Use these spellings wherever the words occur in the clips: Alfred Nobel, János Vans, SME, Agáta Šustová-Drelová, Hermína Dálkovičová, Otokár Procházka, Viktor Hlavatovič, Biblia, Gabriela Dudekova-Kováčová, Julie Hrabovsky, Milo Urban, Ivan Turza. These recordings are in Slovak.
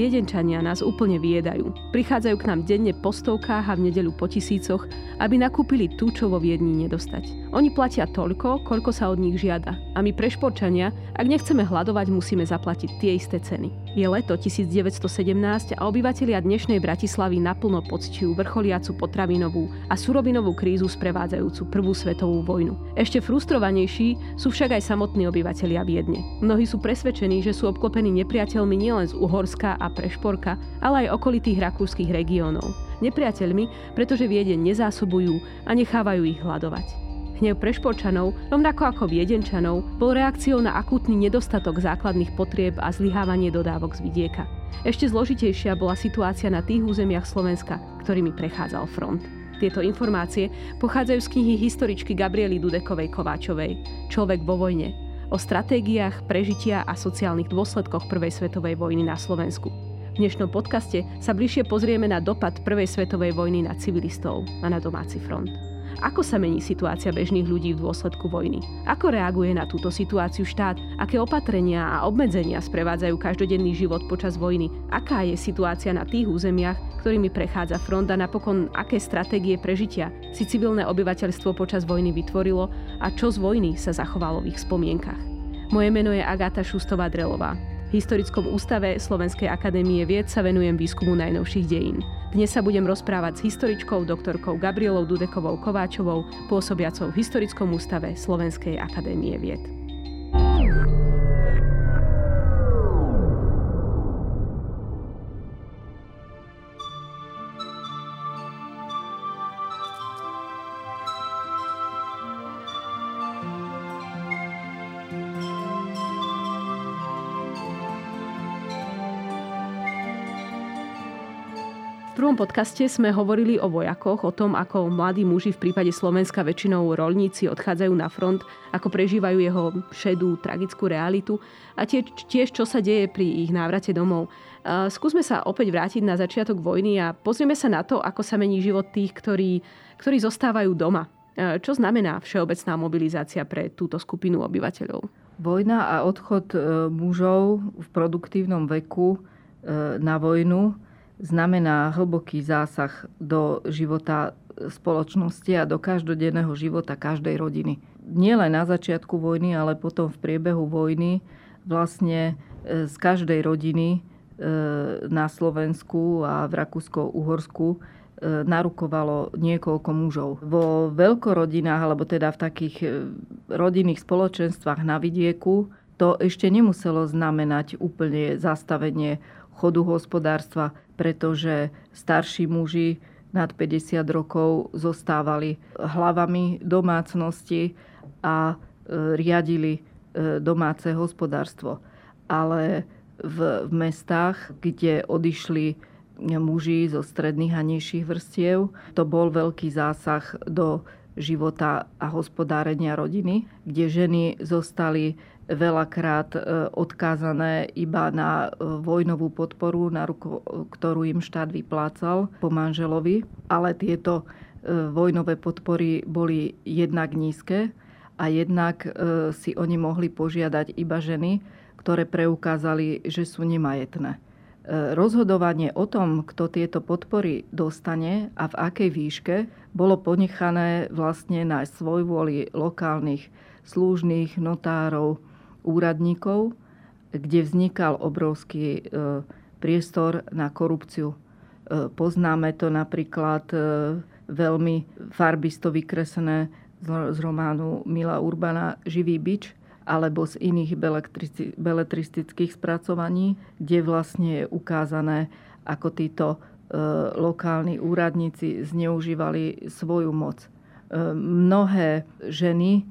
Viedenčania nás úplne vyjedajú. Prichádzajú k nám denne po stovkách a v nedeľu po tisícoch, aby nakúpili tú, čo vo Viedni nedostať. Oni platia toľko, koľko sa od nich žiada. A my prešporčania, ak nechceme hladovať, musíme zaplatiť tie isté ceny. Je leto 1917 a obyvatelia dnešnej Bratislavy naplno pocťujú vrcholiacu potravinovú a surovinovú krízu sprevádzajúcu prvú svetovú vojnu. Ešte frustrovanejší sú však aj samotní obyvatelia Viedne. Mnohí sú presvedčení, že sú obklopení nepriateľmi nielen z Uhorska a Prešporka, ale aj okolitých rakúskych regiónov. Nepriateľmi, pretože Viedeň nezásobujú a nechávajú ich hladovať. Hnev Prešporčanov, rovnako ako Viedenčanov, bol reakciou na akútny nedostatok základných potrieb a zlyhávanie dodávok z vidieka. Ešte zložitejšia bola situácia na tých územiach Slovenska, ktorými prechádzal front. Tieto informácie pochádzajú z knihy historičky Gabriely Dudekovej-Kováčovej Človek vo vojne, o stratégiách, prežitia a sociálnych dôsledkoch Prvej svetovej vojny na Slovensku. V dnešnom podcaste sa bližšie pozrieme na dopad Prvej svetovej vojny na civilistov a na domáci front. Ako sa mení situácia bežných ľudí v dôsledku vojny? Ako reaguje na túto situáciu štát? Aké opatrenia a obmedzenia sprevádzajú každodenný život počas vojny? Aká je situácia na tých územiach, ktorými prechádza front a napokon aké stratégie prežitia si civilné obyvateľstvo počas vojny vytvorilo a čo z vojny sa zachovalo v ich spomienkach? Moje meno je Agáta Šustová-Drelová. V Historickom ústave Slovenskej akadémie vied sa venujem výskumu najnovších dejín. Dnes sa budem rozprávať s historičkou doktorkou Gabrielou Dudekovou-Kováčovou, pôsobiacou v Historickom ústave Slovenskej akadémie vied. V prvom podcaste sme hovorili o vojakoch, o tom, ako mladí muži v prípade Slovenska väčšinou roľníci odchádzajú na front, ako prežívajú jeho šedú, tragickú realitu a tiež, čo sa deje pri ich návrate domov. Skúsme sa opäť vrátiť na začiatok vojny a pozrieme sa na to, ako sa mení život tých, ktorí zostávajú doma. Čo znamená všeobecná mobilizácia pre túto skupinu obyvateľov? Vojna a odchod mužov v produktívnom veku na vojnu znamená hlboký zásah do života spoločnosti a do každodenného života každej rodiny. Nie len na začiatku vojny, ale potom v priebehu vojny vlastne z každej rodiny na Slovensku a v Rakúsko-Uhorsku narukovalo niekoľko mužov. Vo veľkorodinách, alebo teda v takých rodinných spoločenstvách na vidieku, to ešte nemuselo znamenať úplne zastavenie chodu hospodárstva, pretože starší muži nad 50 rokov zostávali hlavami domácnosti a riadili domáce hospodárstvo. Ale v mestách, kde odišli muži zo stredných a nižších vrstiev, to bol veľký zásah do života a hospodárenia rodiny, kde ženy zostali veľakrát odkázané iba na vojnovú podporu, ktorú im štát vyplácal po manželovi. Ale tieto vojnové podpory boli jednak nízke a jednak si oni mohli požiadať iba ženy, ktoré preukázali, že sú nemajetné. Rozhodovanie o tom, kto tieto podpory dostane a v akej výške, bolo ponechané vlastne na svojvôli lokálnych slúžnych, notárov, úradníkov, kde vznikal obrovský priestor na korupciu. Poznáme to napríklad veľmi farbisto vykresené z románu Mila Urbana Živý bič alebo z iných beletristických spracovaní, kde vlastne je ukázané, ako títo lokálni úradníci zneužívali svoju moc. Mnohé ženy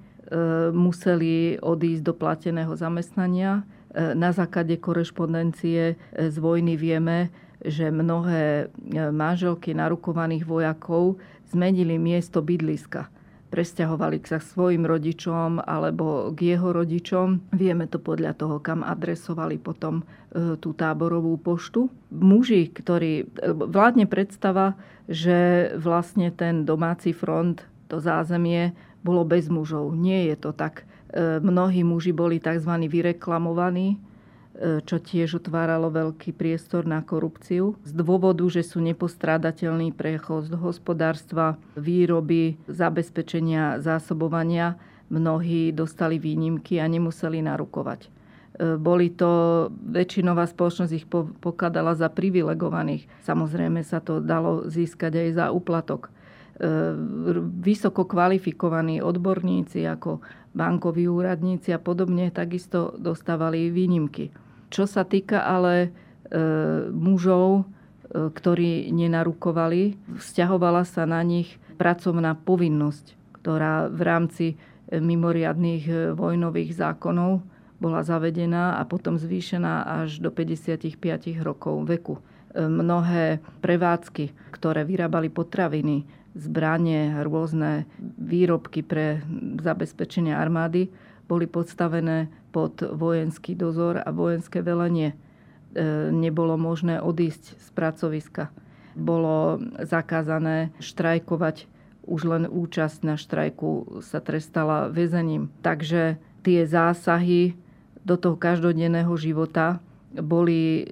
museli odísť do plateného zamestnania. Na základe korešpondencie z vojny vieme, že mnohé manželky narukovaných vojakov zmenili miesto bydliska. Presťahovali sa k svojim rodičom alebo k jeho rodičom. Vieme to podľa toho, kam adresovali potom tú táborovú poštu. Muži, ktorí... Vládne predstava, že vlastne ten domáci front, to zázemie, bolo bez mužov. Nie je to tak. Mnohí muži boli tzv. Vyreklamovaní, čo tiež otváralo veľký priestor na korupciu. Z dôvodu, že sú nepostrádateľný pre chod hospodárstva, výroby, zabezpečenia, zásobovania, mnohí dostali výnimky a nemuseli narukovať. Boli to, väčšinová spoločnosť ich pokladala za privilegovaných. Samozrejme sa to dalo získať aj za úplatok. Vysoko kvalifikovaní odborníci ako bankoví úradníci a podobne takisto dostávali výnimky. Čo sa týka ale mužov, ktorí nenarukovali, vzťahovala sa na nich pracovná povinnosť, ktorá v rámci mimoriadnych vojnových zákonov bola zavedená a potom zvýšená až do 55 rokov veku. Mnohé prevádzky, ktoré vyrábali potraviny, zbranie, rôzne výrobky pre zabezpečenie armády, boli podstavené pod vojenský dozor a vojenské velenie. Nebolo možné odísť z pracoviska. Bolo zakázané štrajkovať. Už len účasť na štrajku sa trestala väzením. Takže tie zásahy do toho každodenného života boli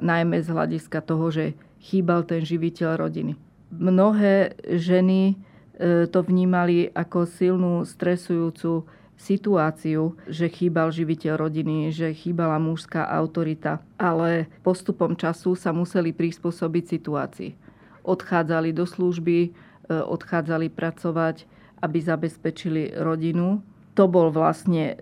najmä z hľadiska toho, že chýbal ten živiteľ rodiny. Mnohé ženy to vnímali ako silnú stresujúcu situáciu, že chýbal živiteľ rodiny, že chýbala mužská autorita. Ale postupom času sa museli prispôsobiť situácii. Odchádzali do služby, odchádzali pracovať, aby zabezpečili rodinu. To bol vlastne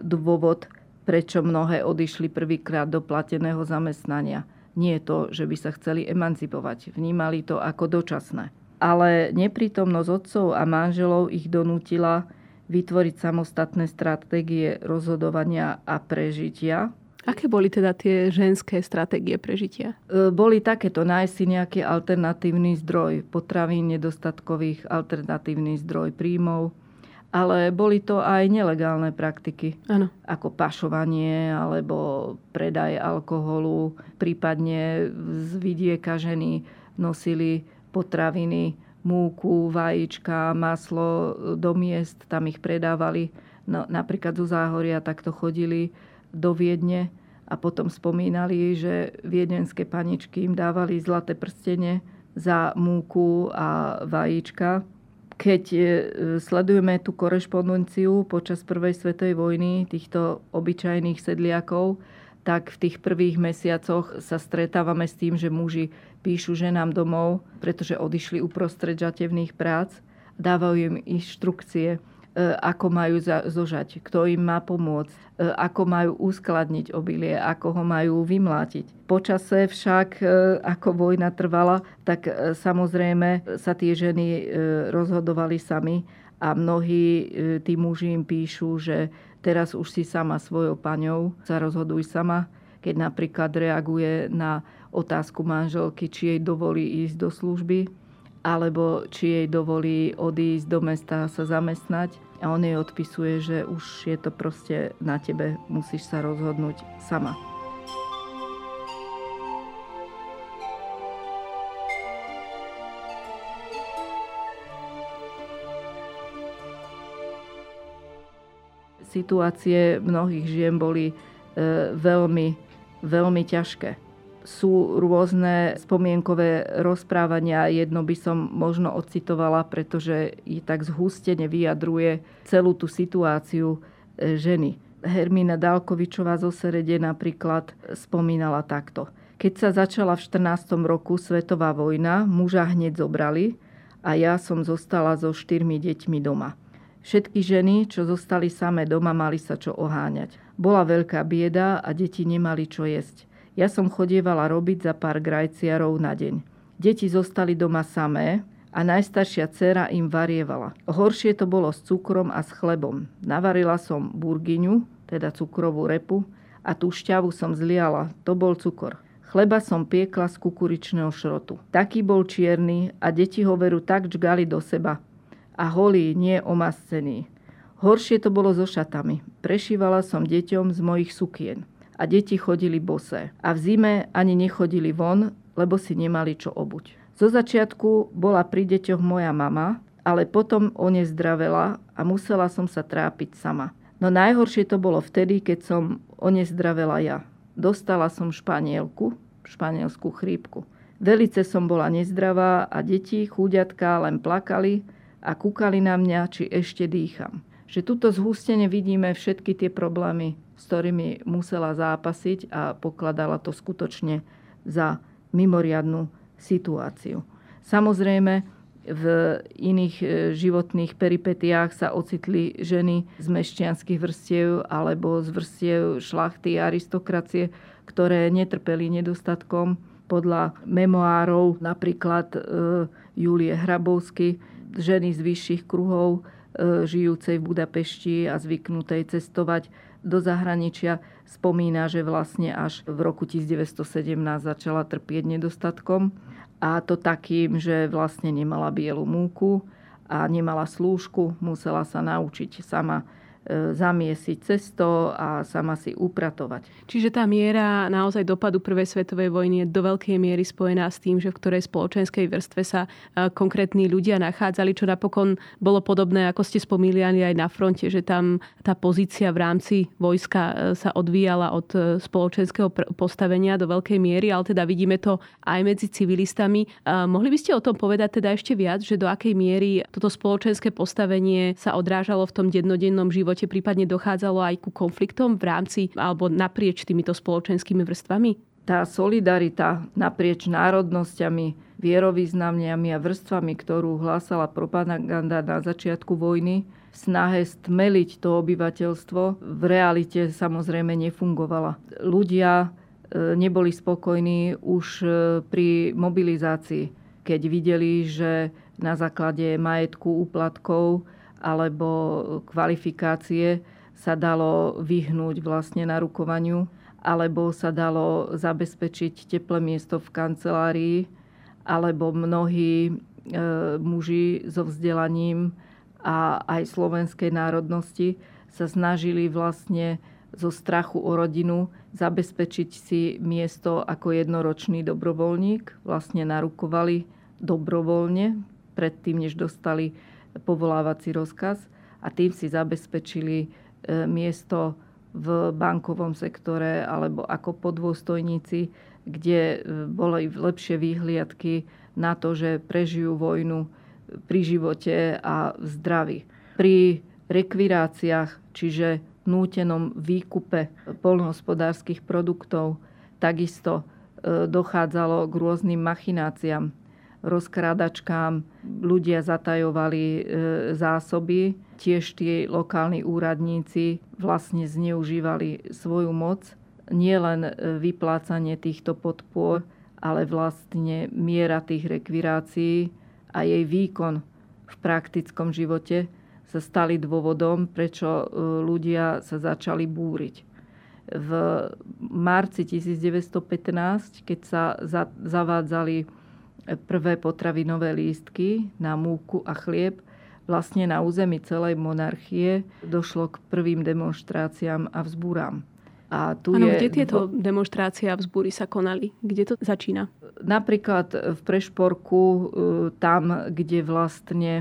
dôvod, prečo mnohé odišli prvýkrát do plateného zamestnania. Nie to, že by sa chceli emancipovať. Vnímali to ako dočasné. Ale neprítomnosť otcov a manželov ich donútila vytvoriť samostatné stratégie rozhodovania a prežitia. Aké boli teda tie ženské stratégie prežitia? Boli takéto, nájsť si nejaký alternatívny zdroj potravín, nedostatkových, alternatívny zdroj príjmov, ale boli to aj nelegálne praktiky, ako pašovanie alebo predaj alkoholu, prípadne z vidieka ženy nosili potraviny, múku, vajíčka, maslo do miest, tam ich predávali, no, napríklad zo Záhoria takto chodili do Viedne a potom spomínali, že viedenské paničky im dávali zlaté prstene za múku a vajíčka. Keď sledujeme tú korešpondenciu počas Prvej svetovej vojny týchto obyčajných sedliakov, tak v tých prvých mesiacoch sa stretávame s tým, že muži píšu ženám domov, pretože odišli uprostred žatevných prác, dávajú im inštrukcie, ako majú zožať, kto im má pomôcť, ako majú uskladniť obilie, ako ho majú vymlátiť. Po čase však, ako vojna trvala, tak samozrejme sa tie ženy rozhodovali sami a mnohí tí muži im píšu, že teraz už si sama svojou paňou, sa rozhoduj sama, keď napríklad reaguje na otázku manželky, či jej dovolí ísť do služby, alebo či jej dovolí odísť do mesta sa zamestnať. A on jej odpisuje, že už je to proste na tebe, musíš sa rozhodnúť sama. Situácie mnohých žien boli veľmi, veľmi ťažké. Sú rôzne spomienkové rozprávania, jedno by som možno odcitovala, pretože i tak zhustene vyjadruje celú tú situáciu ženy. Hermína Dálkovičová zo Serede napríklad spomínala takto. Keď sa začala v 14. roku svetová vojna, muža hneď zobrali a ja som zostala so 4 deťmi doma. Všetky ženy, čo zostali samé doma, mali sa čo oháňať. Bola veľká bieda a deti nemali čo jesť. Ja som chodievala robiť za pár grajciarov na deň. Deti zostali doma samé a najstaršia dcéra im varievala. Horšie to bolo s cukrom a s chlebom. Navarila som burgiňu, teda cukrovú repu, a tú šťavu som zliala, to bol cukor. Chleba som piekla z kukuričného šrotu. Taký bol čierny a deti ho veru tak čgali do seba. A holí, nie omascený. Horšie to bolo so šatami. Prešívala som deťom z mojich sukien. A deti chodili bosé. A v zime ani nechodili von, lebo si nemali čo obuť. Zo začiatku bola pri deťoch moja mama, ale potom onezdravela a musela som sa trápiť sama. No najhoršie to bolo vtedy, keď som onezdravela ja. Dostala som španielskú chrípku. Velice som bola nezdravá a deti, chúďatká, len plakali a kúkali na mňa, či ešte dýcham. Že tuto zhústene vidíme všetky tie problémy, s ktorými musela zápasiť a pokladala to skutočne za mimoriadnu situáciu. Samozrejme, v iných životných peripetiách sa ocitli ženy z mešťanských vrstiev alebo z vrstiev šlachty a aristokracie, ktoré netrpeli nedostatkom. Podľa memoárov napríklad Julie Hrabovsky, ženy z vyšších kruhov, žijúcej v Budapešti a zvyknutej cestovať do zahraničia, spomína, že vlastne až v roku 1917 začala trpieť nedostatkom. A to takým, že vlastne nemala bielu múku a nemala slúžku, musela sa naučiť sama zamiesiť cesto a sama si upratovať. Čiže tá miera naozaj dopadu Prvej svetovej vojny je do veľkej miery spojená s tým, že v ktorej spoločenskej vrstve sa konkrétni ľudia nachádzali, čo napokon bolo podobné, ako ste spomínali aj na fronte, že tam tá pozícia v rámci vojska sa odvíjala od spoločenského postavenia do veľkej miery, ale teda vidíme to aj medzi civilistami. Mohli by ste o tom povedať teda ešte viac, že do akej miery toto spoločenské postavenie sa odrážalo v tom dennodennom živote? Prípadne dochádzalo aj ku konfliktom v rámci alebo naprieč týmito spoločenskými vrstvami? Tá solidarita naprieč národnosťami, vierovýznaniami a vrstvami, ktorú hlásala propaganda na začiatku vojny, v snahe stmeliť to obyvateľstvo, v realite samozrejme nefungovala. Ľudia neboli spokojní už pri mobilizácii, keď videli, že na základe majetku, úplatkov alebo kvalifikácie sa dalo vyhnúť vlastne narukovaniu, alebo sa dalo zabezpečiť teplé miesto v kancelárii, alebo mnohí muži so vzdelaním a aj slovenskej národnosti sa snažili vlastne zo strachu o rodinu zabezpečiť si miesto ako jednoročný dobrovoľník. Vlastne narukovali dobrovoľne predtým, než dostali povolávací rozkaz a tým si zabezpečili miesto v bankovom sektore alebo ako podôstojníci, kde boli lepšie výhliadky na to, že prežijú vojnu pri živote a v zdraví. Pri rekviráciách, čiže nútenom výkupe poľnohospodárskych produktov, takisto dochádzalo k rôznym machináciám, rozkrádačkám, ľudia zatajovali zásoby, tiež tie lokálni úradníci vlastne zneužívali svoju moc, nielen vyplácanie týchto podpor, ale vlastne miera tých rekvirácií a jej výkon v praktickom živote sa stali dôvodom, prečo ľudia sa začali búriť. V marci 1915, keď sa zavádzali prvé potravinové lístky na múku a chlieb, vlastne na území celej monarchie došlo k prvým demonštráciám a vzbúram. A tu kde tieto demonštrácie a vzbúry sa konali? Kde to začína? Napríklad v Prešporku, tam, kde vlastne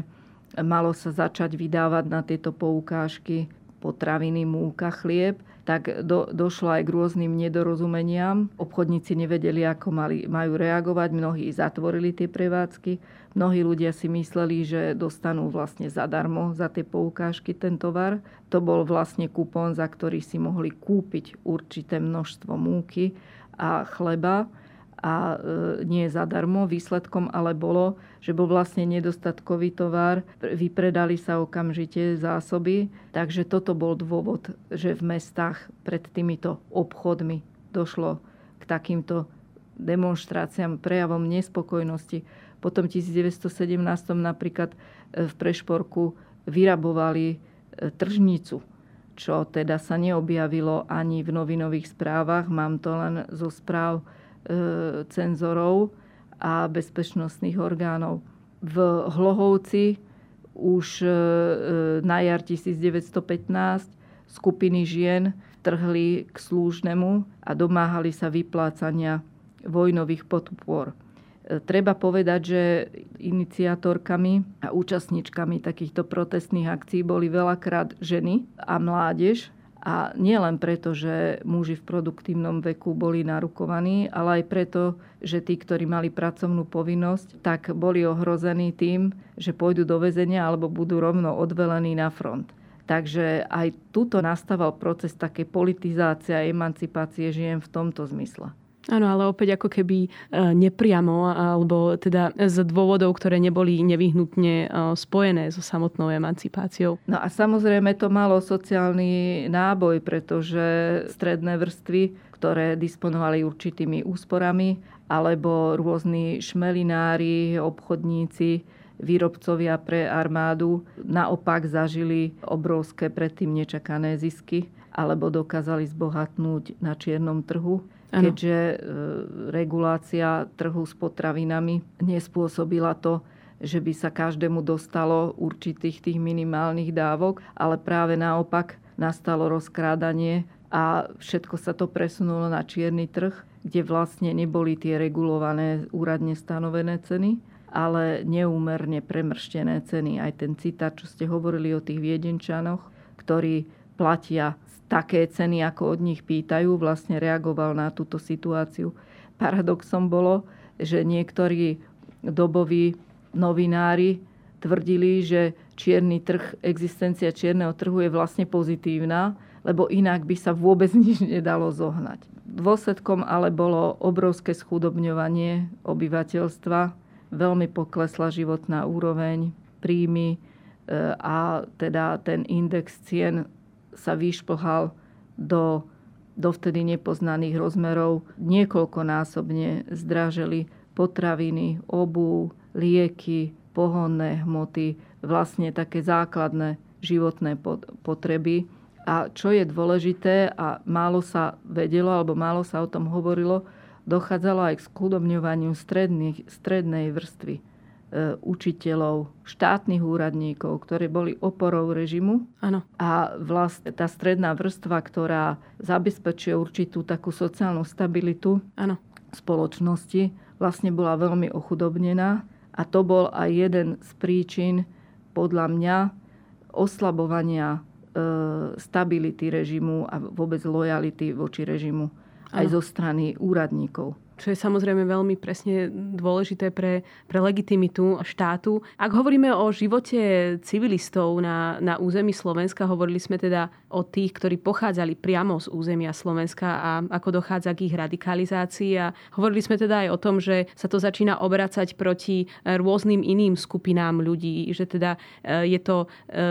malo sa začať vydávať na tieto poukážky potraviny, múka, chlieb, tak došlo aj k rôznym nedorozumeniam. Obchodníci nevedeli, ako majú reagovať. Mnohí zatvorili tie prevádzky. Mnohí ľudia si mysleli, že dostanú vlastne zadarmo za tie poukážky ten tovar. To bol vlastne kupón, za ktorý si mohli kúpiť určité množstvo múky a chleba. A nie zadarmo. Výsledkom ale bolo, že bol vlastne nedostatkový tovar, vypredali sa okamžite zásoby, takže toto bol dôvod, že v mestách pred týmito obchodmi došlo k takýmto demonštráciám, prejavom nespokojnosti. Potom v 1917 napríklad v Prešporku vyrabovali tržnicu, čo teda sa neobjavilo ani v novinových správach, mám to len zo správ cenzorov a bezpečnostných orgánov. V Hlohovci už na jar 1915 skupiny žien vtrhli k slúžnemu a domáhali sa vyplácania vojnových podpor. Treba povedať, že iniciátorkami a účastníčkami takýchto protestných akcií boli veľakrát ženy a mládež. A nielen preto, že muži v produktívnom veku boli narukovaní, ale aj preto, že tí, ktorí mali pracovnú povinnosť, tak boli ohrození tým, že pôjdu do väzenia alebo budú rovno odvelení na front. Takže aj tuto nastával proces takej politizácie a emancipácie žien v tomto zmysle. Áno, ale opäť ako keby nepriamo, alebo teda z dôvodov, ktoré neboli nevyhnutne spojené so samotnou emancipáciou. No a samozrejme to malo sociálny náboj, pretože stredné vrstvy, ktoré disponovali určitými úsporami, alebo rôzni šmelinári, obchodníci, výrobcovia pre armádu, naopak zažili obrovské predtým nečakané zisky, alebo dokázali zbohatnúť na čiernom trhu. Keďže regulácia trhu s potravinami nespôsobila to, že by sa každému dostalo určitých tých minimálnych dávok, ale práve naopak nastalo rozkrádanie a všetko sa to presunulo na čierny trh, kde vlastne neboli tie regulované úradne stanovené ceny, ale neúmerne premrštené ceny. Aj ten citát, čo ste hovorili o tých Viedenčanoch, ktorí platia také ceny, ako od nich pýtajú, vlastne reagoval na túto situáciu. Paradoxom bolo, že niektorí doboví novinári tvrdili, že čierny trh, existencia čierneho trhu je vlastne pozitívna, lebo inak by sa vôbec nič nedalo zohnať. Dôsledkom ale bolo obrovské schudobňovanie obyvateľstva, veľmi poklesla životná úroveň, príjmy a teda ten index cien sa vyšplhal do dovtedy nepoznaných rozmerov. Niekoľkonásobne zdražili potraviny, obuv, lieky, pohonné hmoty, vlastne také základné životné potreby. A čo je dôležité, a málo sa vedelo, alebo málo sa o tom hovorilo, dochádzalo aj k schudobňovaniu strednej vrstvy učiteľov, štátnych úradníkov, ktorí boli oporou režimu. Áno. A vlastne tá stredná vrstva, ktorá zabezpečuje určitú takú sociálnu stabilitu, áno, spoločnosti, vlastne bola veľmi ochudobnená. A to bol aj jeden z príčin, podľa mňa, oslabovania stability režimu a vôbec lojality voči režimu, áno, aj zo strany úradníkov. Čo je samozrejme veľmi presne dôležité pre legitimitu štátu. Ak hovoríme o živote civilistov na území Slovenska, hovorili sme teda o tých, ktorí pochádzali priamo z územia Slovenska a ako dochádza k ich radikalizácii. A hovorili sme teda aj o tom, že sa to začína obracať proti rôznym iným skupinám ľudí, že teda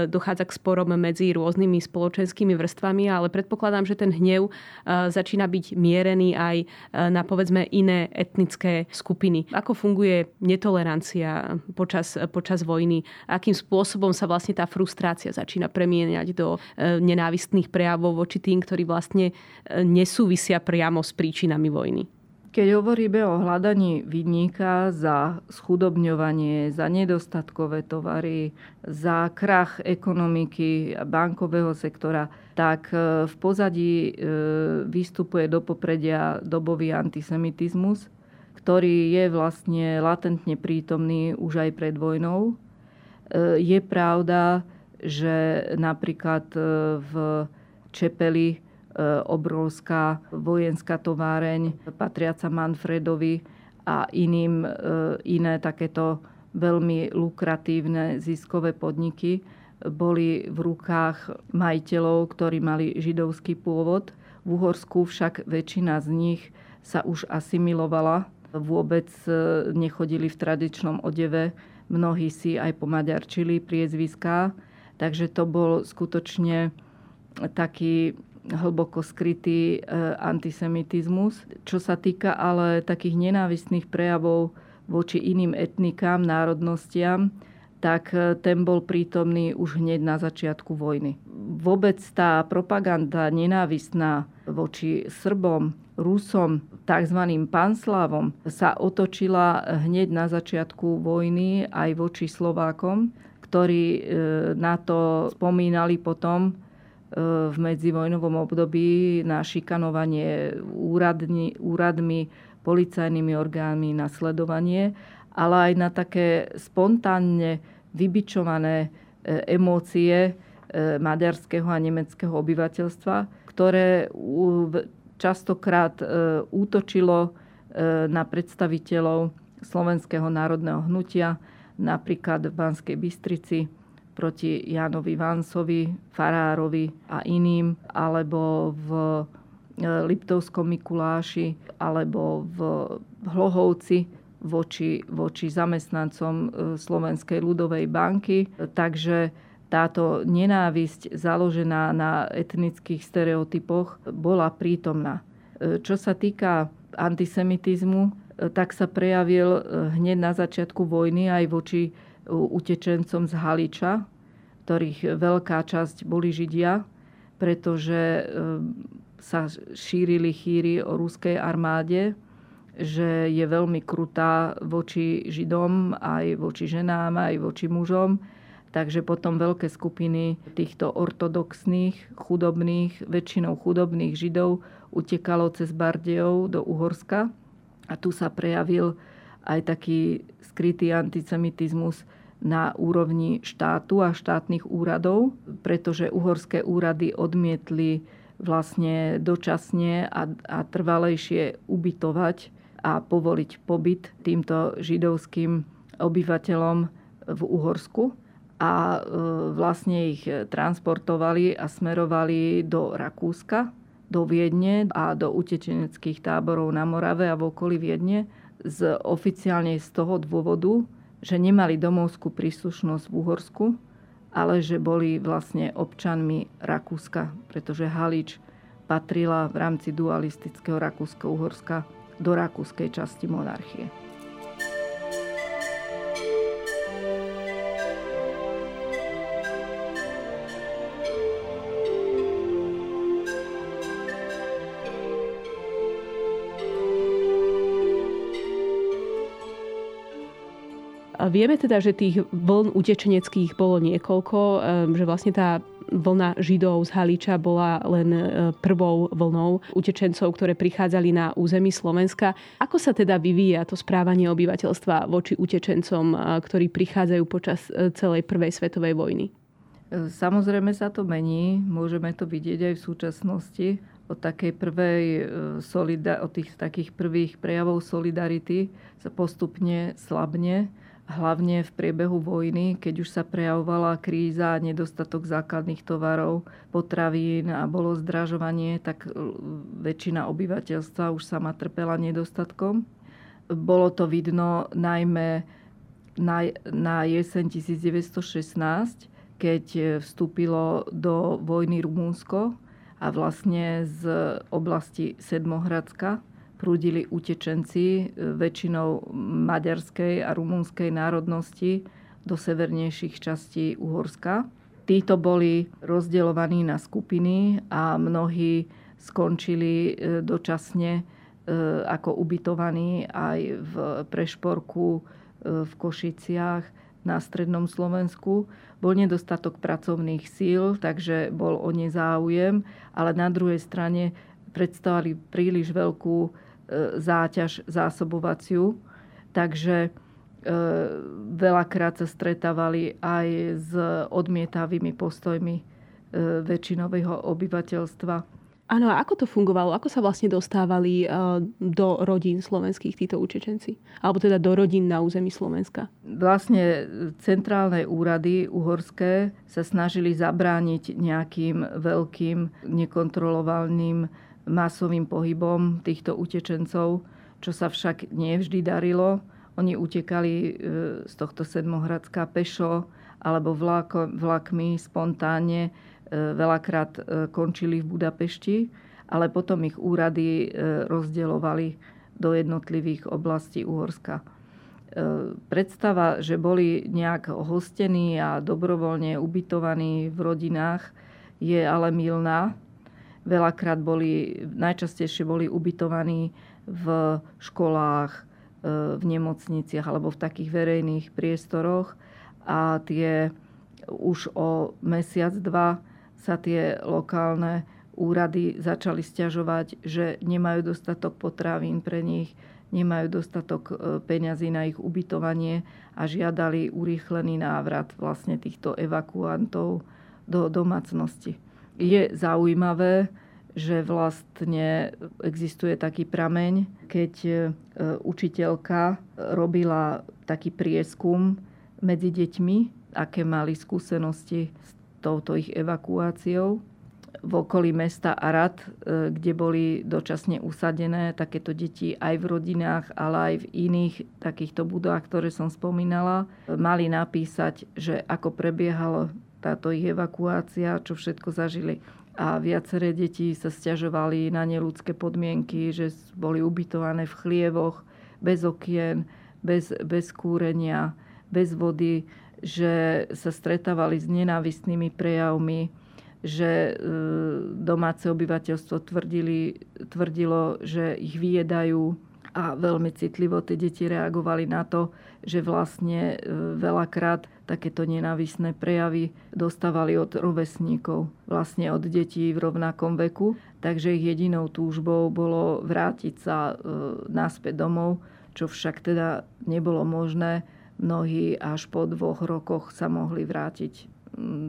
dochádza k sporom medzi rôznymi spoločenskými vrstvami, ale predpokladám, že ten hnev začína byť mierený aj na, povedzme, iné etnické skupiny. Ako funguje netolerancia počas vojny? Akým spôsobom sa vlastne tá frustrácia začína premieňať do nenávistných prejavov voči tým, ktorí vlastne nesúvisia priamo s príčinami vojny? Keď hovoríme o hľadaní vinníka za schudobňovanie, za nedostatkové tovary, za krach ekonomiky a bankového sektora, tak v pozadí vystupuje do popredia dobový antisemitizmus, ktorý je vlastne latentne prítomný už aj pred vojnou. Je pravda, že napríklad v Čepeli obrovská vojenská továreň patriaca Manfredovi a iné takéto veľmi lukratívne ziskové podniky boli v rukách majiteľov, ktorí mali židovský pôvod. V Uhorsku však väčšina z nich sa už asimilovala. Vôbec nechodili v tradičnom odeve. Mnohí si aj pomaďarčili priezviská. Takže to bol skutočne taký hlboko skrytý antisemitizmus. Čo sa týka ale takých nenávistných prejavov voči iným etnikám, národnostiam, tak ten bol prítomný už hneď na začiatku vojny. Vôbec tá propaganda nenávistná voči Srbom, Rusom, tzv. Panslávom sa otočila hneď na začiatku vojny aj voči Slovákom, ktorí na to spomínali potom v medzivojnovom období na šikanovanie úradmi, policajnými orgánmi na sledovanie, ale aj na také spontánne vybičované emócie maďarského a nemeckého obyvateľstva, ktoré častokrát útočilo na predstaviteľov Slovenského národného hnutia, napríklad v Banskej Bystrici proti Jánovi Vansovi, farárovi a iným, alebo v Liptovskom Mikuláši, alebo v Hlohovci voči zamestnancom Slovenskej ľudovej banky. Takže táto nenávisť založená na etnických stereotypoch bola prítomná. Čo sa týka antisemitizmu, tak sa prejavil hneď na začiatku vojny aj voči utečencom z Haliča, ktorých veľká časť boli Židia, pretože sa šírili chýry o ruskej armáde, že je veľmi krutá voči Židom, aj voči ženám, aj voči mužom. Takže potom veľké skupiny týchto ortodoxných, chudobných, väčšinou chudobných Židov utekalo cez Bardejov do Uhorska. A tu sa prejavil aj taký skrytý antisemitizmus na úrovni štátu a štátnych úradov, pretože uhorské úrady odmietli vlastne dočasne a trvalejšie ubytovať a povoliť pobyt týmto židovským obyvateľom v Uhorsku. A vlastne ich transportovali a smerovali do Rakúska, do Viedne a do utečeneckých táborov na Morave a v okolí Viedne oficiálne z toho dôvodu, že nemali domovskú príslušnosť v Uhorsku, ale že boli vlastne občanmi Rakúska, pretože Halič patrila v rámci dualistického Rakúsko-Uhorska do rakúskej časti monarchie. A vieme teda, že tých vln utečeneckých bolo niekoľko, že vlastne tá vlna Židov z Haliča bola len prvou vlnou utečencov, ktoré prichádzali na území Slovenska. Ako sa teda vyvíja to správanie obyvateľstva voči utečencom, ktorí prichádzajú počas celej prvej svetovej vojny? Samozrejme sa to mení. Môžeme to vidieť aj v súčasnosti. Od tých takých prvých prejavov solidarity sa postupne slabne. Hlavne v priebehu vojny, keď už sa prejavovala kríza, nedostatok základných tovarov, potravín a bolo zdražovanie, tak väčšina obyvateľstva už sama trpela nedostatkom. Bolo to vidno najmä na jeseň 1916, keď vstúpilo do vojny Rumunsko a vlastne z oblasti Sedmohradska prúdili utečenci väčšinou maďarskej a rumunskej národnosti do severnejších častí Uhorska. Títo boli rozdeľovaní na skupiny a mnohí skončili dočasne ako ubytovaní aj v Prešporku, v Košiciach, na strednom Slovensku. Bol nedostatok pracovných síl, takže bol o ne záujem, ale na druhej strane predstavovali príliš veľkú záťaž zásobovaciu, takže veľakrát sa stretávali aj s odmietavými postojmi väčšinového obyvateľstva. Áno, a ako to fungovalo? Ako sa vlastne dostávali do rodín slovenských títo utečenci? Alebo teda do rodín na území Slovenska? Vlastne centrálne úrady uhorské sa snažili zabrániť nejakým veľkým nekontrolovaným masovým pohybom týchto utečencov, čo sa však nie vždy darilo. Oni utekali z tohto Sedmohradska pešo alebo vlakmi spontánne. Veľakrát končili v Budapešti, ale potom ich úrady rozdeľovali do jednotlivých oblastí Uhorska. Predstava, že boli nejak hostení a dobrovoľne ubytovaní v rodinách, je ale mylná. Veľakrát najčastejšie boli ubytovaní v školách, v nemocniciach alebo v takých verejných priestoroch a tie už o mesiac, dva sa tie lokálne úrady začali sťažovať, že nemajú dostatok potravín pre nich, nemajú dostatok peňazí na ich ubytovanie a žiadali urýchlený návrat vlastne týchto evakuantov do domácnosti. Je zaujímavé, že vlastne existuje taký prameň, keď učiteľka robila taký prieskum medzi deťmi, aké mali skúsenosti s touto ich evakuáciou. V okolí mesta Arad, kde boli dočasne usadené takéto deti aj v rodinách, ale aj v iných takýchto budovách, ktoré som spomínala, mali napísať, že ako prebiehala táto ich evakuácia, čo všetko zažili. A viaceré deti sa sťažovali na neľudské podmienky, že boli ubytované v chlievoch, bez okien, bez kúrenia, bez vody, že sa stretávali s nenávistnými prejavmi, že domáce obyvateľstvo tvrdilo, že ich vyjedajú a veľmi citlivo tie deti reagovali na to, že vlastne veľakrát takéto nenávisné prejavy dostávali od rovesníkov, vlastne od detí v rovnakom veku. Takže ich jedinou túžbou bolo vrátiť sa naspäť domov, čo však teda nebolo možné. Mnohí až po 2 rokoch sa mohli vrátiť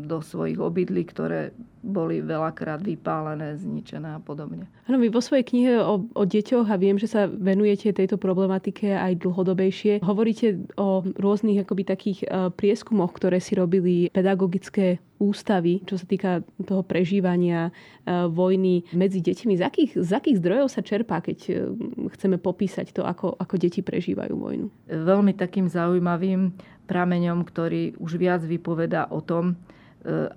do svojich obydlí, ktoré boli veľakrát vypálené, zničené a podobne. Áno, vy vo svojej knihe o deťoch, a viem, že sa venujete tejto problematike aj dlhodobejšie, hovoríte o rôznych akoby takých prieskumoch, ktoré si robili pedagogické ústavy, čo sa týka toho prežívania vojny medzi deťmi. Z akých zdrojov sa čerpá, keď chceme popísať to, ako deti prežívajú vojnu? Veľmi takým zaujímavým prameňom, ktorý už viac vypovedá o tom,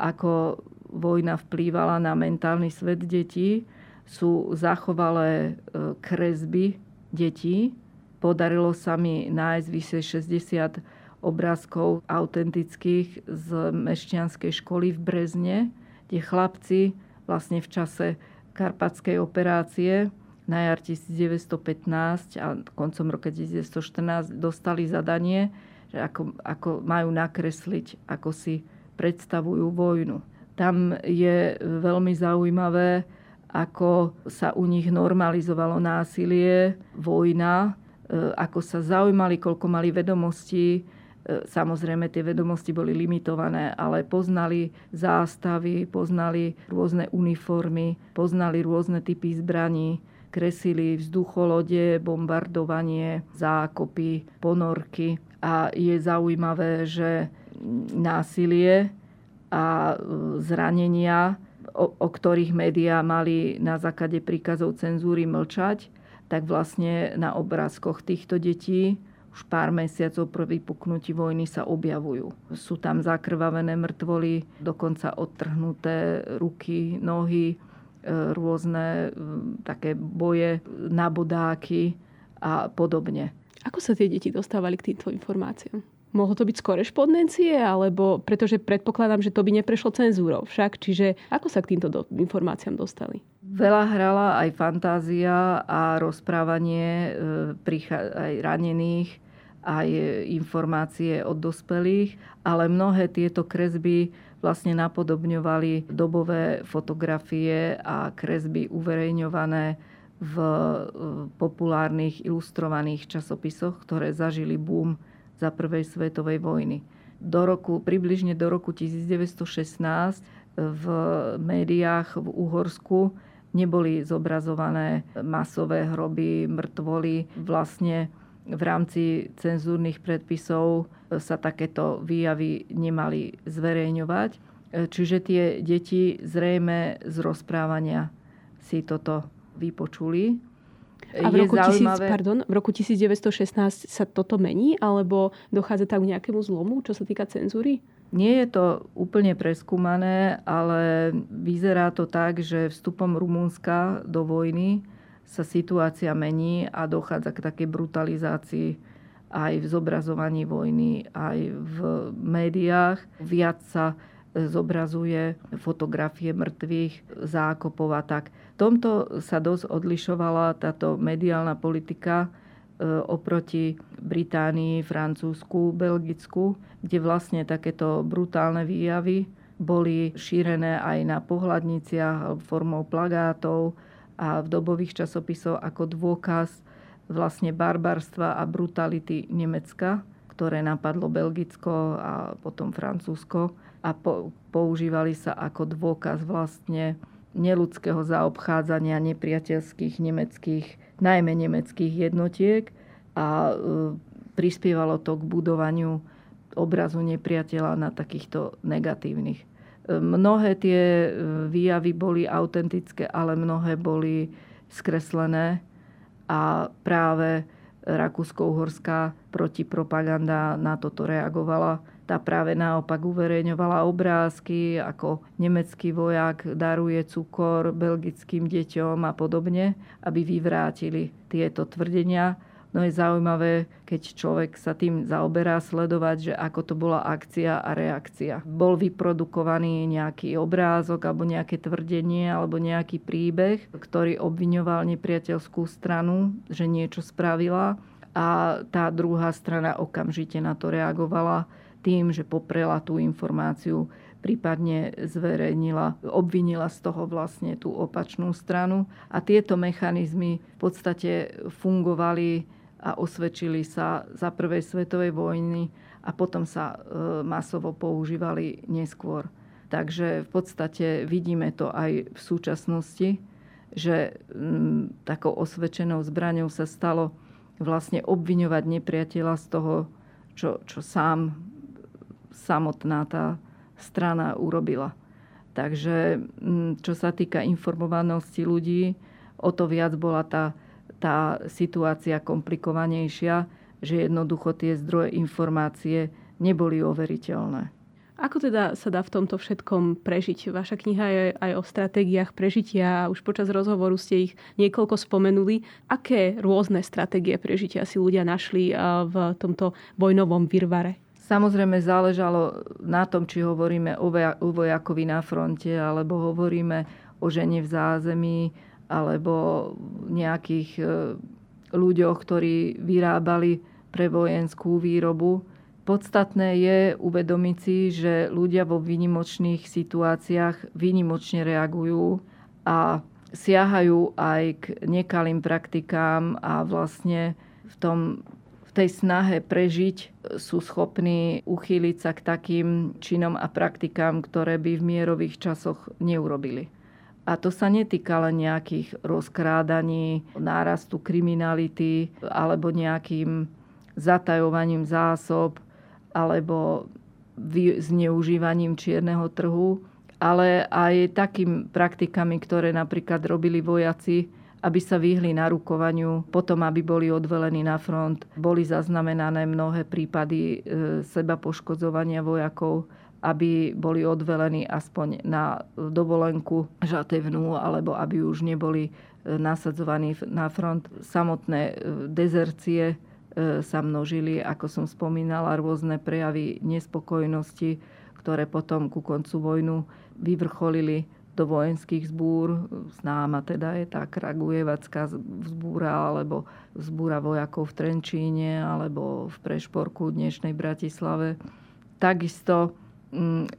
ako vojna vplývala na mentálny svet detí, sú zachovalé kresby detí. Podarilo sa mi nájsť vyše 60 obrázkov autentických z mešťanskej školy v Brezne, kde chlapci vlastne v čase karpatskej operácie na jar 1915 a koncom roka 1914 dostali zadanie, ako majú nakresliť, ako si predstavujú vojnu. Tam je veľmi zaujímavé, ako sa u nich normalizovalo násilie, vojna, ako sa zaujímali, koľko mali vedomostí. Samozrejme, tie vedomosti boli limitované, ale poznali zástavy, poznali rôzne uniformy, poznali rôzne typy zbraní, kreslili vzducholode, bombardovanie, zákopy, ponorky. A je zaujímavé, že násilie a zranenia, o ktorých médiá mali na základe príkazov cenzúry mlčať, tak vlastne na obrázkoch týchto detí už pár mesiacov po vypuknutí vojny sa objavujú. Sú tam zakrvavené mŕtvoly, dokonca odtrhnuté ruky, nohy, rôzne také boje na bodáky a podobne. Ako sa tie deti dostávali k týmto informáciám? Mohlo to byť skôr korešpondencie, alebo pretože predpokladám, že to by neprešlo cenzúrou však. Čiže ako sa k týmto informáciám dostali? Veľa hrala aj fantázia a rozprávanie aj ranených, aj informácie od dospelých, ale mnohé tieto kresby vlastne napodobňovali dobové fotografie a kresby uverejňované v populárnych ilustrovaných časopisoch, ktoré zažili boom za prvej svetovej vojny. Približne do roku 1916 v médiách v Uhorsku neboli zobrazované masové hroby, mŕtvoly. Vlastne v rámci cenzúrnych predpisov sa takéto výjavy nemali zverejňovať. Čiže tie deti zrejme z rozprávania si toto vypočuli. A v roku 1916 sa toto mení, alebo dochádza tam k nejakému zlomu, čo sa týka cenzúry? Nie je to úplne preskúmané, ale vyzerá to tak, že vstupom Rumunska do vojny sa situácia mení a dochádza k takej brutalizácii aj v zobrazovaní vojny, aj v médiách. Viac sa zobrazuje fotografie mŕtvych, zákopov a tak. V tomto sa dosť odlišovala táto mediálna politika oproti Británii, Francúzsku, Belgicku, kde vlastne takéto brutálne výjavy boli šírené aj na pohľadniciach formou plagátov a v dobových časopisoch ako dôkaz vlastne barbarstva a brutality Nemecka, ktoré napadlo Belgicko a potom Francúzsko, a používali sa ako dôkaz vlastne neľudského zaobchádzania nepriateľských nemeckých, najmä nemeckých jednotiek, a prispievalo to k budovaniu obrazu nepriateľa na takýchto negatívnych. Mnohé tie výjavy boli autentické, ale mnohé boli skreslené a práve rakúsko-uhorská protipropaganda na toto reagovala. Tá práve naopak uverejňovala obrázky, ako nemecký vojak daruje cukor belgickým deťom a podobne, aby vyvrátili tieto tvrdenia. No je zaujímavé, keď človek sa tým zaoberá, sledovať, že ako to bola akcia a reakcia. Bol vyprodukovaný nejaký obrázok alebo nejaké tvrdenie alebo nejaký príbeh, ktorý obviňoval nepriateľskú stranu, že niečo spravila, a tá druhá strana okamžite na to reagovala tým, že poprela tú informáciu, prípadne zverejnila, obvinila z toho vlastne tú opačnú stranu. A tieto mechanizmy v podstate fungovali a osvedčili sa za prvej svetovej vojny a potom sa masovo používali neskôr. Takže v podstate vidíme to aj v súčasnosti, že takou osvedčenou zbraňou sa stalo vlastne obviňovať nepriateľa z toho, čo samotná tá strana urobila. Takže čo sa týka informovanosti ľudí, o to viac bola tá situácia komplikovanejšia, že jednoducho tie zdroje informácie neboli overiteľné. Ako teda sa dá v tomto všetkom prežiť? Vaša kniha je aj o stratégiách prežitia a už počas rozhovoru ste ich niekoľko spomenuli. Aké rôzne stratégie prežitia si ľudia našli v tomto vojnovom virvare? Samozrejme záležalo na tom, či hovoríme o vojakovi na fronte, alebo hovoríme o žene v zázemí, alebo nejakých ľuďoch, ktorí vyrábali pre vojenskú výrobu. Podstatné je uvedomiť si, že ľudia vo výnimočných situáciách výnimočne reagujú a siahajú aj k nekalým praktikám a vlastne v tej snahe prežiť sú schopní uchýliť sa k takým činom a praktikám, ktoré by v mierových časoch neurobili. A to sa netýka len nejakých rozkrádaní, nárastu kriminality alebo nejakým zatajovaním zásob alebo zneužívaním čierneho trhu, ale aj takým praktikami, ktoré napríklad robili vojaci, aby sa vyhli narukovaniu, potom aby boli odvelení na front. Boli zaznamenané mnohé prípady sebapoškodzovania vojakov, aby boli odvelení aspoň na dovolenku žatevnú, alebo aby už neboli nasadzovaní na front. Samotné dezercie sa množili, ako som spomínala, rôzne prejavy nespokojnosti, ktoré potom ku koncu vojnu vyvrcholili do vojenských vzbúr. Známa teda je tá kragujevacká vzbúra, alebo vzbúra vojakov v Trenčíne, alebo v Prešporku dnešnej Bratislave. Takisto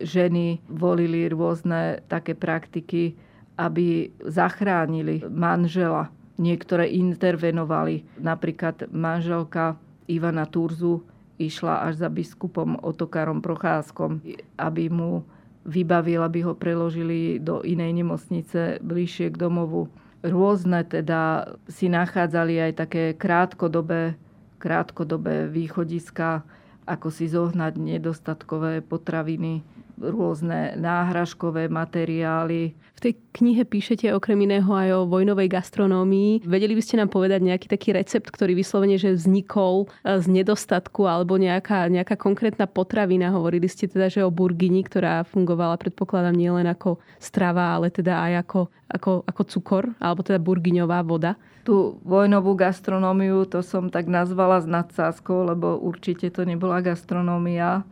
ženy volili rôzne také praktiky, aby zachránili manžela. Niektoré intervenovali. Napríklad manželka Ivana Turzu išla až za biskupom Otokárom Procházkom, aby mu vybavila, aby ho preložili do inej nemocnice bližšie k domovu. Rôzne teda si nachádzali aj také krátkodobé východiska, ako si zohnať nedostatkové potraviny, rôzne náhražkové materiály. V tej knihe píšete okrem iného aj o vojnovej gastronómii. Vedeli by ste nám povedať nejaký taký recept, ktorý vyslovene, že vznikol z nedostatku alebo nejaká konkrétna potravina? Hovorili ste teda, že o burgini, ktorá fungovala, predpokladám, nielen ako strava, ale teda aj ako cukor, alebo teda burgiňová voda. Tú vojnovú gastronómiu, to som tak nazvala s nadsázkou, lebo určite to nebola gastronómia.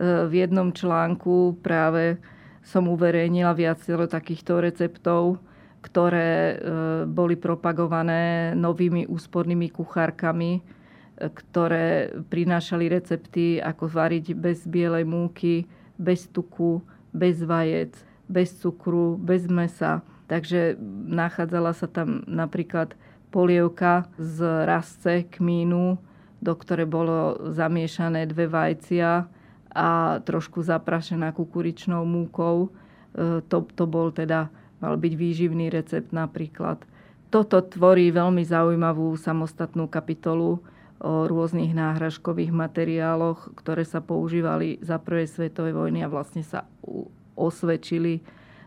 V jednom článku práve som uverejnila viacero takýchto receptov, ktoré boli propagované novými úspornými kuchárkami, ktoré prinášali recepty, ako variť bez bielej múky, bez tuku, bez vajec, bez cukru, bez mesa. Takže nachádzala sa tam napríklad polievka z rastce kmínu, do ktorej bolo zamiešané 2 vajcia a trošku zaprašená kukuričnou múkou. To bol teda, mal byť výživný recept napríklad. Toto tvorí veľmi zaujímavú samostatnú kapitolu o rôznych náhražkových materiáloch, ktoré sa používali za prvej svetovej vojny a vlastne sa osvedčili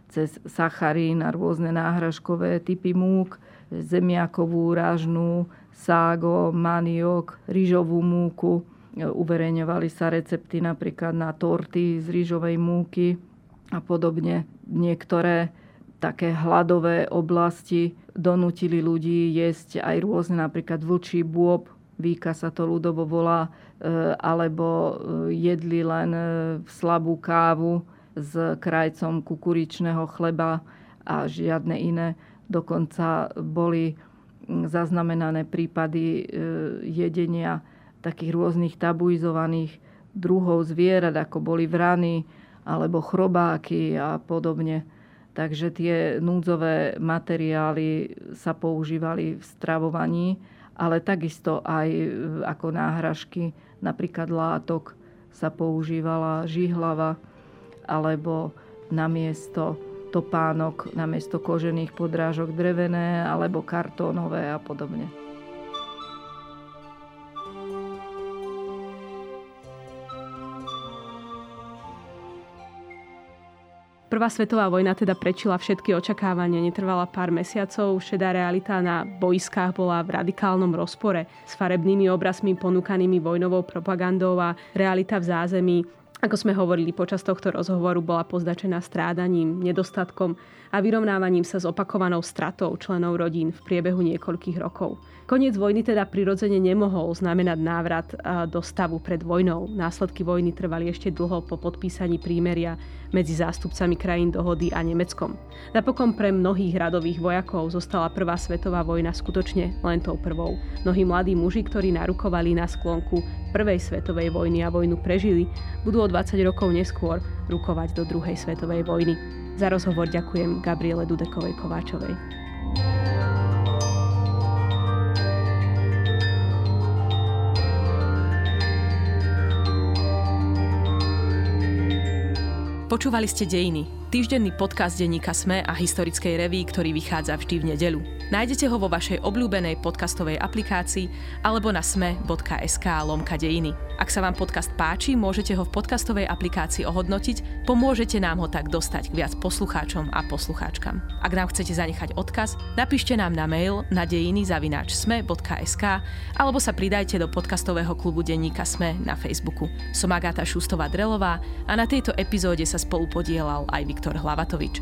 cez sacharín a rôzne náhražkové typy múk, zemiakovú, rážnu, ságo, maniok, rýžovú múku. Uverejňovali sa recepty napríklad na torty z rýžovej múky a podobne. Niektoré také hladové oblasti donútili ľudí jesť aj rôzne, napríklad vlčí bôb, víka sa to ľudovo volá, alebo jedli len slabú kávu s krajcom kukuričného chleba a žiadne iné. Dokonca boli zaznamenané prípady jedenia takých rôznych tabuizovaných druhov zvierat, ako boli vrany alebo chrobáky a podobne. Takže tie núdzové materiály sa používali v stravovaní, ale takisto aj ako náhražky, napríklad látok sa používala žihlava alebo namiesto topánok, namiesto kožených podrážok drevené alebo kartónové a podobne. Prvá svetová vojna teda prečila všetky očakávania, netrvala pár mesiacov, šedá realita na boiskách bola v radikálnom rozpore s farebnými obrazmi ponúkanými vojnovou propagandou a realita v zázemí, ako sme hovorili počas tohto rozhovoru, bola poznačená strádaním, nedostatkom a vyrovnávaním sa s opakovanou stratou členov rodín v priebehu niekoľkých rokov. Koniec vojny teda prirodzene nemohol znamenať návrat do stavu pred vojnou. Následky vojny trvali ešte dlho po podpísaní prímeria medzi zástupcami krajín dohody a Nemeckom. Napokon pre mnohých radových vojakov zostala prvá svetová vojna skutočne len tou prvou. Mnohí mladí muži, ktorí narukovali na sklonku prvej svetovej vojny a vojnu prežili, budú o 20 rokov neskôr rukovať do druhej svetovej vojny. Za rozhovor ďakujem Gabriele Dudekovej-Kováčovej. Počúvali ste Dejiny, týždenný podcast denníka SME a Historickej revue, ktorý vychádza vždy v nedeľu. Nájdete ho vo vašej obľúbenej podcastovej aplikácii alebo na sme.sk/dejiny. Ak sa vám podcast páči, môžete ho v podcastovej aplikácii ohodnotiť, pomôžete nám ho tak dostať k viac poslucháčom a poslucháčkam. Ak nám chcete zanechať odkaz, napíšte nám na mail na dejiny@sme.sk alebo sa pridajte do podcastového klubu denníka SME na Facebooku. Som Agáta Šustová-Drelová a na tejto epizóde sa spolupodielal aj Viktor Hlavatovič.